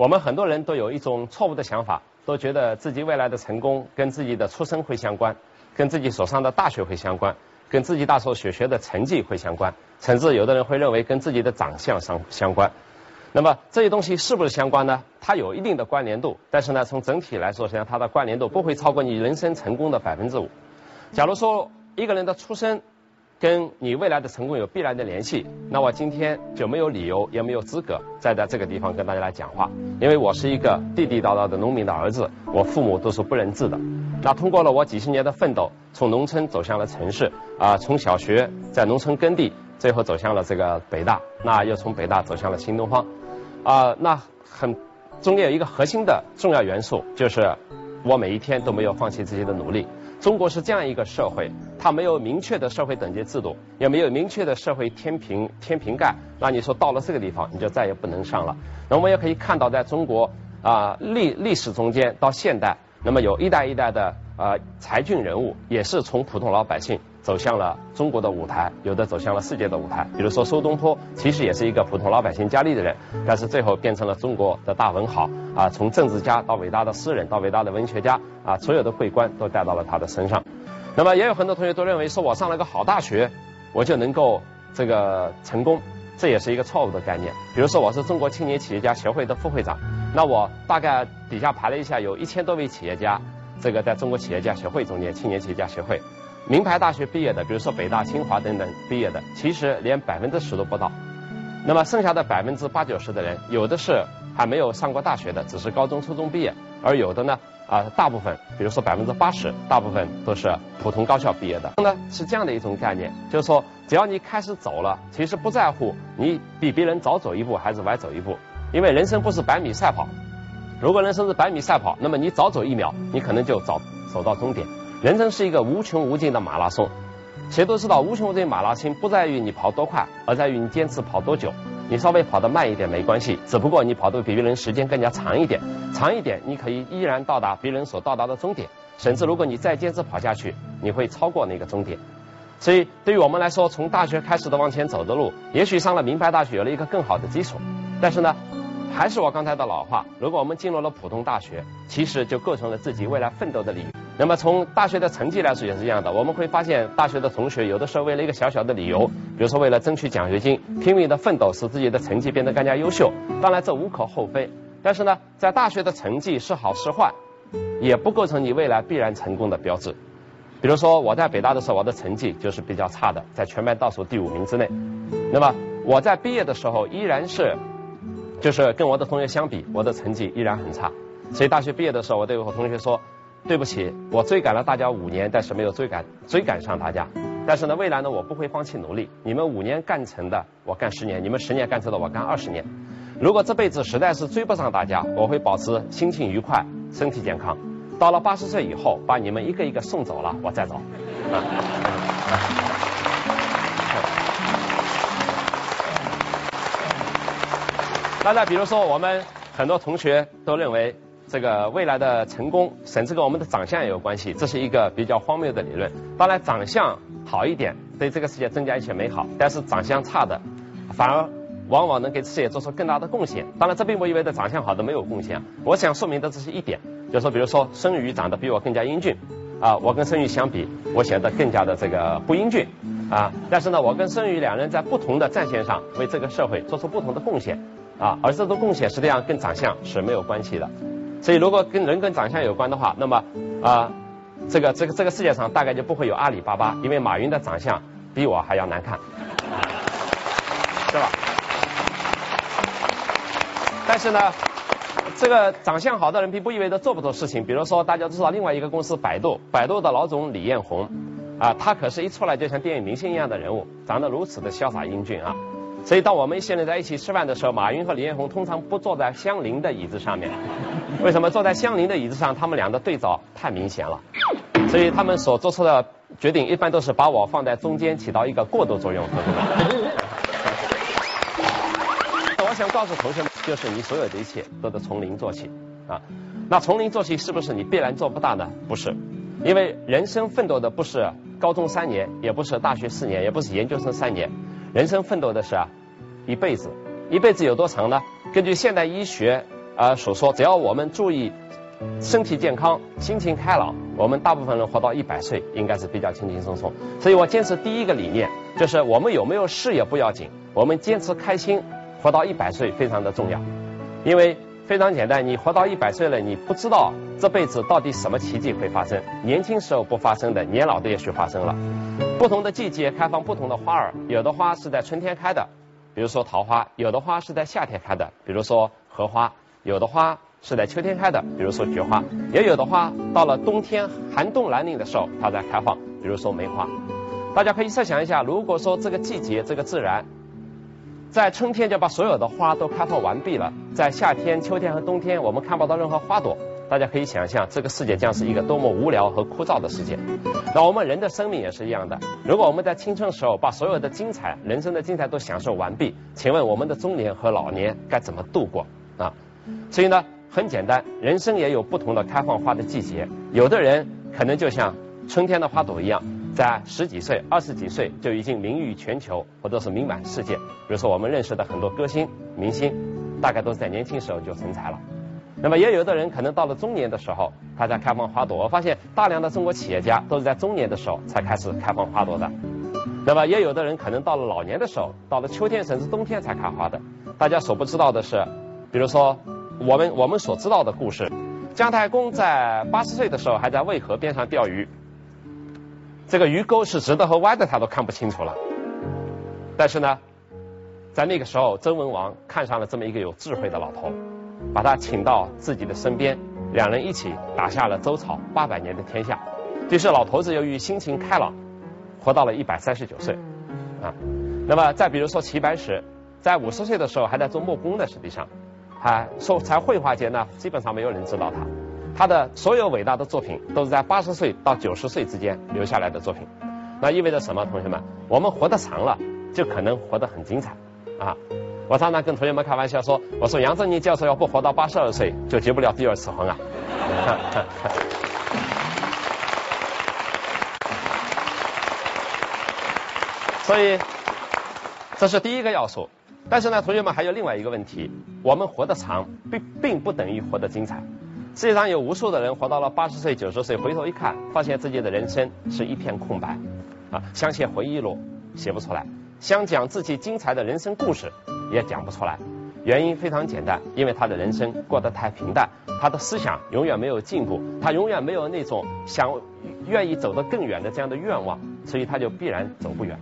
我们很多人都有一种错误的想法，都觉得自己未来的成功跟自己的出身会相关，跟自己手上的大学会相关，跟自己大学所学的成绩会相关，甚至有的人会认为跟自己的长相相关。那么这些东西是不是相关呢？它有一定的关联度，但是呢，从整体来说，实际上它的关联度不会超过你人生成功的 5%。假如说一个人的出身跟你未来的成功有必然的联系，那我今天就没有理由也没有资格再在这个地方跟大家来讲话，因为我是一个地地道道的农民的儿子，我父母都是不认字的。那通过了我几十年的奋斗，从农村走向了城市，从小学在农村耕地，最后走向了这个北大，那又从北大走向了新东方。那中间有一个核心的重要元素，就是我每一天都没有放弃自己的努力。中国是这样一个社会，它没有明确的社会等级制度，也没有明确的社会天平盖，那你说到了这个地方你就再也不能上了。那我们也可以看到，在中国历史中间到现代，那么有一代一代的才俊人物，也是从普通老百姓走向了中国的舞台，有的走向了世界的舞台。比如说苏东坡，其实也是一个普通老百姓家里的人，但是最后变成了中国的大文豪从政治家到伟大的诗人到伟大的文学家所有的桂冠都带到了他的身上。那么也有很多同学都认为说，我上了个好大学我就能够这个成功，这也是一个错误的概念。比如说我是中国青年企业家协会的副会长，那我大概底下排了一下，有1000多位企业家，这个在中国企业家协会中间，青年企业家协会名牌大学毕业的，比如说北大清华等等毕业的，其实连10%都不到。那么剩下的80-90%的人，有的是还没有上过大学的，只是高中初中毕业，而有的呢大部分比如说80%，大部分都是普通高校毕业的。那是这样的一种概念，就是说只要你开始走了，其实不在乎你比别人早走一步还是晚走一步，因为人生不是百米赛跑。如果人生是百米赛跑，那么你早走1秒，你可能就早走到终点。人生是一个无穷无尽的马拉松，谁都知道无穷无尽马拉松不在于你跑多快，而在于你坚持跑多久。你稍微跑得慢一点没关系，只不过你跑得比别人时间更加长一点，你可以依然到达别人所到达的终点，甚至如果你再坚持跑下去，你会超过那个终点。所以对于我们来说，从大学开始的往前走的路，也许上了名牌大学有了一个更好的基础，但是呢，还是我刚才的老话，如果我们进入了普通大学，其实就构成了自己未来奋斗的理由。那么从大学的成绩来说也是一样的，我们会发现大学的同学有的时候为了一个小小的理由，比如说为了争取奖学金，拼命的奋斗，使自己的成绩变得更加优秀。当然这无可厚非，但是呢，在大学的成绩是好是坏，也不构成你未来必然成功的标志。比如说我在北大的时候，我的成绩就是比较差的，在全班倒数第5名之内。那么我在毕业的时候依然是，就是跟我的同学相比，我的成绩依然很差。所以大学毕业的时候，我对我同学说，对不起，我追赶了大家5年，但是没有追赶上大家。但是呢，未来呢，我不会放弃努力。你们5年干成的，我干10年；你们10年干成的，我干20年。如果这辈子实在是追不上大家，我会保持心情愉快、身体健康。到了80岁以后，把你们一个一个送走了，我再走。那再比如说，我们很多同学都认为，这个未来的成功甚至跟我们的长相也有关系，这是一个比较荒谬的理论。当然长相好一点对这个世界增加一些美好，但是长相差的反而往往能给世界做出更大的贡献。当然这并不意味着长相好的没有贡献，我想说明的这是一点，就是说比如说申宇长得比我更加英俊我跟申宇相比，我显得更加的这个不英俊但是呢，我跟申宇两人在不同的战线上为这个社会做出不同的贡献而这种贡献实际上跟长相是没有关系的。所以如果跟人跟长相有关的话，那么这个世界上大概就不会有阿里巴巴，因为马云的长相比我还要难看，是吧？但是呢，这个长相好的人并不意味着做不做事情。比如说大家都知道另外一个公司百度的老总李彦宏他可是一出来就像电影明星一样的人物，长得如此的潇洒英俊所以当我们一些人在一起吃饭的时候，马云和李彦宏通常不坐在相邻的椅子上面。为什么坐在相邻的椅子上？他们俩的对照太明显了，所以他们所做出的决定一般都是把我放在中间，起到一个过渡作用。我想告诉同学们，就是你所有的一切都得从零做起那从零做起是不是你必然做不大呢？不是，因为人生奋斗的不是高中3年，也不是大学4年，也不是研究生3年，人生奋斗的是一辈子。一辈子有多长呢？根据现代医学所说，只要我们注意身体健康、心情开朗，我们大部分人活到100岁应该是比较轻轻松松。所以我坚持第一个理念，就是我们有没有事业不要紧，我们坚持开心，活到100岁非常的重要。因为非常简单，你活到100岁了，你不知道这辈子到底什么奇迹会发生。年轻时候不发生的，年老的也许发生了。不同的季节开放不同的花儿，有的花是在春天开的，比如说桃花；有的花是在夏天开的，比如说荷花；有的花是在秋天开的，比如说菊花；也有的花到了冬天寒冬来临的时候，它在开放，比如说梅花。大家可以设想一下，如果说这个季节这个自然在春天就把所有的花都开放完毕了，在夏天、秋天和冬天我们看不到任何花朵，大家可以想象这个世界将是一个多么无聊和枯燥的世界。那我们人的生命也是一样的，如果我们在青春时候把所有的精彩、人生的精彩都享受完毕，请问我们的中年和老年该怎么度过啊？所以呢，很简单，人生也有不同的开放花的季节。有的人可能就像春天的花朵一样，在10几岁、20几岁就已经名誉全球，或者是名满世界。比如说我们认识的很多歌星、明星，大概都是在年轻时候就成才了。那么也有的人可能到了中年的时候，他才开放花朵。我发现大量的中国企业家都是在中年的时候才开始开放花朵的。那么也有的人可能到了老年的时候，到了秋天甚至冬天才开花的。大家所不知道的是，比如说我们所知道的故事，姜太公在80岁的时候还在渭河边上钓鱼，这个鱼钩是直的和歪的他都看不清楚了。但是呢，在那个时候周文王看上了这么一个有智慧的老头，把他请到自己的身边，两人一起打下了周朝800年的天下。就是老头子由于心情开朗，活到了139岁啊。那么再比如说齐白石，在50岁的时候还在做木工的，实际上啊，在绘画界呢，基本上没有人知道他。他的所有伟大的作品都是在80岁到90岁之间留下来的作品。那意味着什么？同学们，我们活得长了，就可能活得很精彩啊！我常常跟同学们开玩笑说：“我说杨振宁教授要不活到82岁，就结不了第二次婚啊！”所以，这是第一个要素。但是呢，同学们还有另外一个问题，我们活得长并不等于活得精彩。世界上有无数的人活到了80岁、90岁，回头一看，发现自己的人生是一片空白，啊，想写回忆录写不出来，想讲自己精彩的人生故事也讲不出来。原因非常简单，因为他的人生过得太平淡，他的思想永远没有进步，他永远没有那种愿意走得更远的这样的愿望，所以他就必然走不远。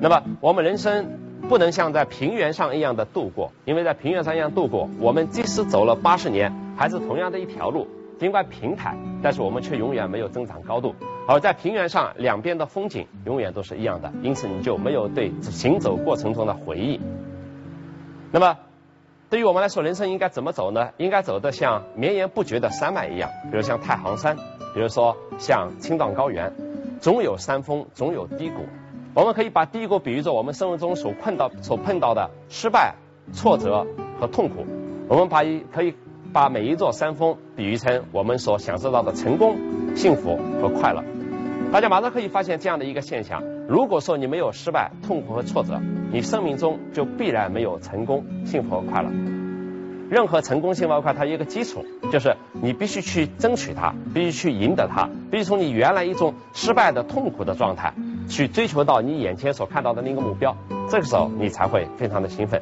那么我们人生不能像在平原上一样的度过，因为在平原上一样度过，我们即使走了80年，还是同样的一条路，尽管平坦，但是我们却永远没有增长高度。而在平原上，两边的风景永远都是一样的，因此你就没有对行走过程中的回忆。那么对于我们来说，人生应该怎么走呢？应该走得像绵延不绝的山脉一样，比如像太行山，比如说像青藏高原，总有山峰，总有低谷。我们可以把低谷比喻作我们生活中所碰到的失败、挫折和痛苦。我们可以把每一座山峰比喻成我们所享受到的成功、幸福和快乐。大家马上可以发现这样的一个现象：如果说你没有失败、痛苦和挫折，你生命中就必然没有成功、幸福和快乐。任何成功、幸福和快乐，它有一个基础，就是你必须去争取它，必须去赢得它，必须从你原来一种失败的、痛苦的状态，去追求到你眼前所看到的那个目标，这个时候你才会非常的兴奋。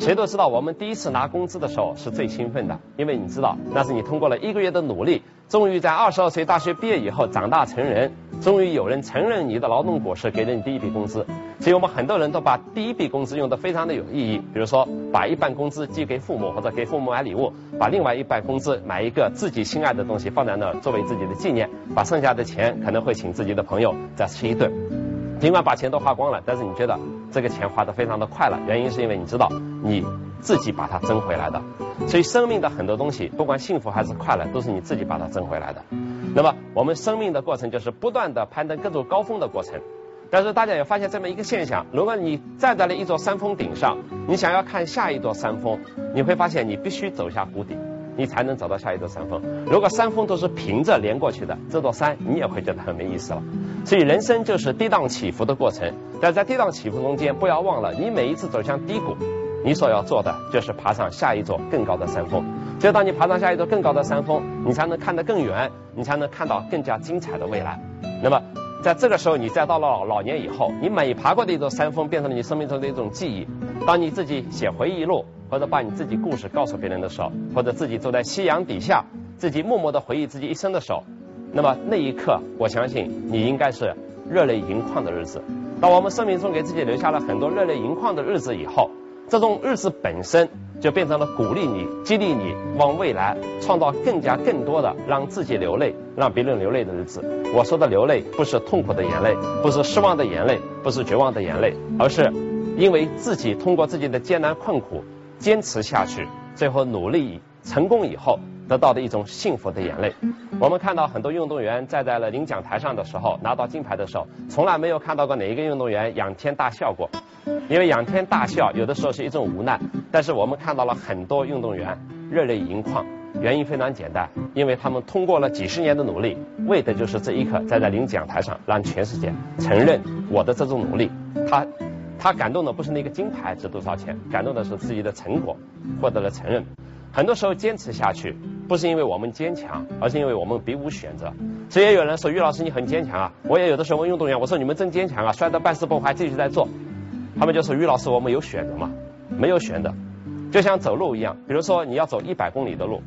谁都知道，我们第一次拿工资的时候是最兴奋的，因为你知道那是你通过了1个月的努力，终于在22岁大学毕业以后长大成人，终于有人承认你的劳动果实，给了你第一笔工资。所以我们很多人都把第一笔工资用得非常的有意义，比如说把一半工资寄给父母，或者给父母买礼物，把另外一半工资买一个自己心爱的东西放在那儿作为自己的纪念，把剩下的钱可能会请自己的朋友再吃一顿。尽管把钱都花光了，但是你觉得这个钱花得非常的快乐，原因是因为你知道你自己把它挣回来的。所以生命的很多东西，不管幸福还是快乐，都是你自己把它挣回来的。那么我们生命的过程就是不断的攀登各种高峰的过程。但是大家也发现这么一个现象，如果你站在了一座山峰顶上，你想要看下一座山峰，你会发现你必须走下谷底，你才能找到下一座山峰。如果山峰都是平着连过去的，这座山你也会觉得很没意思了。所以人生就是跌宕起伏的过程，但在跌宕起伏中间，不要忘了你每一次走向低谷，你所要做的就是爬上下一座更高的山峰。只有当你爬到下一座更高的山峰，你才能看得更远，你才能看到更加精彩的未来。那么在这个时候，你再到了老年以后，你每爬过的一座山峰变成了你生命中的一种记忆。当你自己写回忆录，或者把你自己故事告诉别人的时候，或者自己坐在夕阳底下，自己默默地回忆自己一生的时候，那么那一刻，我相信你应该是热泪盈眶的日子。当我们生命中给自己留下了很多热泪盈眶的日子以后，这种日子本身就变成了鼓励你、激励你往未来创造更多的让自己流泪、让别人流泪的日子。我说的流泪，不是痛苦的眼泪，不是失望的眼泪，不是绝望的眼泪，而是因为自己通过自己的艰难困苦坚持下去，最后努力成功以后得到的一种幸福的眼泪。我们看到很多运动员站在了领奖台上的时候，拿到金牌的时候，从来没有看到过哪一个运动员仰天大笑过。因为仰天大笑有的时候是一种无奈，但是我们看到了很多运动员热泪盈眶，原因非常简单，因为他们通过了几十年的努力，为的就是这一刻站在领奖台上，让全世界承认我的这种努力。他感动的不是那个金牌值多少钱，感动的是自己的成果获得了承认。很多时候坚持下去，不是因为我们坚强，而是因为我们别无选择。所以也有人说，于老师你很坚强啊。我也有的时候问运动员，我说你们真坚强啊，摔得半死不活还继续在做。他们就说，于老师我们有选择吗？没有选择，就像走路一样，比如说你要走100公里的路，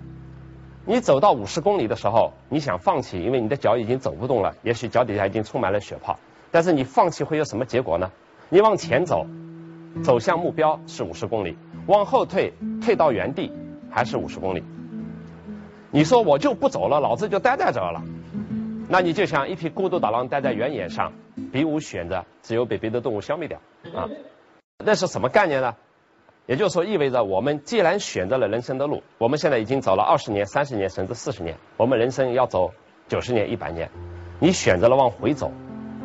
你走到50公里的时候，你想放弃，因为你的脚已经走不动了，也许脚底下已经充满了血泡，但是你放弃会有什么结果呢？你往前走，走向目标是50公里，往后退，退到原地还是50公里。你说我就不走了，老子就待在这儿了，那你就像一匹孤独的狼待在原野上，别无选择，只有被别的动物消灭掉啊！那是什么概念呢？也就是说，意味着我们既然选择了人生的路，我们现在已经走了20年、30年甚至40年，我们人生要走90年、100年。你选择了往回走，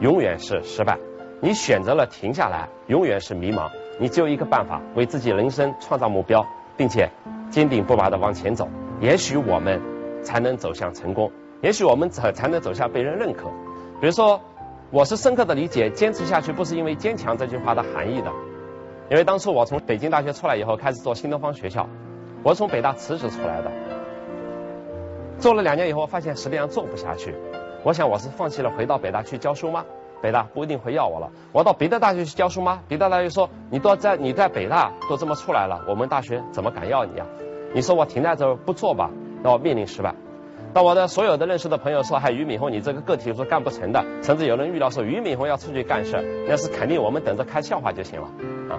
永远是失败；你选择了停下来，永远是迷茫。你只有一个办法，为自己人生创造目标，并且坚定不拔地往前走，也许我们才能走向成功，也许我们才能走向被人认可。比如说，我是深刻地理解坚持下去不是因为坚强这句话的含义的，因为当初我从北京大学出来以后开始做新东方学校，我从北大辞职出来的，做了2年以后发现实际上做不下去，我想我是放弃了回到北大去教书吗？北大不一定会要我了。我到别的大学去教书吗？别的大学说你在北大都这么出来了，我们大学怎么敢要你啊？你说我停在这儿不做吧，那我面临失败。当我的所有的认识的朋友说，嗨，俞敏洪你这个个体是干不成的，甚至有人预料说俞敏洪要出去干事，那是肯定我们等着看笑话就行了啊。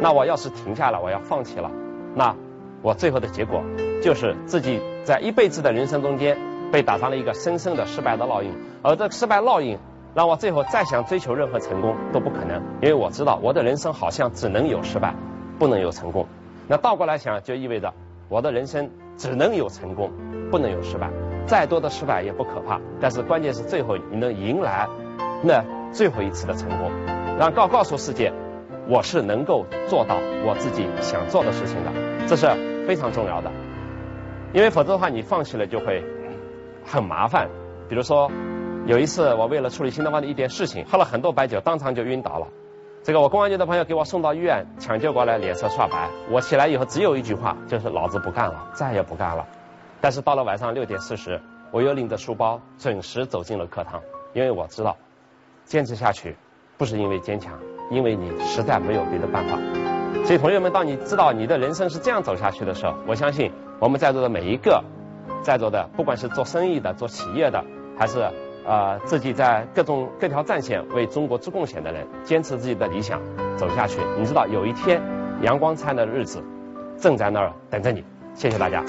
那我要是停下来，我要放弃了，那我最后的结果就是自己在一辈子的人生中间被打上了一个深深的失败的烙印，而这个失败烙印让我最后再想追求任何成功都不可能，因为我知道我的人生好像只能有失败，不能有成功。那倒过来想，就意味着我的人生只能有成功，不能有失败。再多的失败也不可怕，但是关键是最后你能迎来那最后一次的成功，让告诉世界我是能够做到我自己想做的事情的，这是非常重要的。因为否则的话，你放弃了就会很麻烦。比如说有一次我为了处理新东方的一点事情，喝了很多白酒，当场就晕倒了。这个我公安局的朋友给我送到医院抢救过来，脸色煞白。我起来以后只有一句话，就是老子不干了，再也不干了。但是到了晚上6点40，我又拎着书包准时走进了课堂，因为我知道坚持下去不是因为坚强，因为你实在没有别的办法。所以同学们，当你知道你的人生是这样走下去的时候，我相信我们在座的每一个在座的，不管是做生意的、做企业的，还是自己在各条战线为中国做贡献的人，坚持自己的理想走下去，你知道有一天阳光灿烂的日子正在那儿等着你。谢谢大家。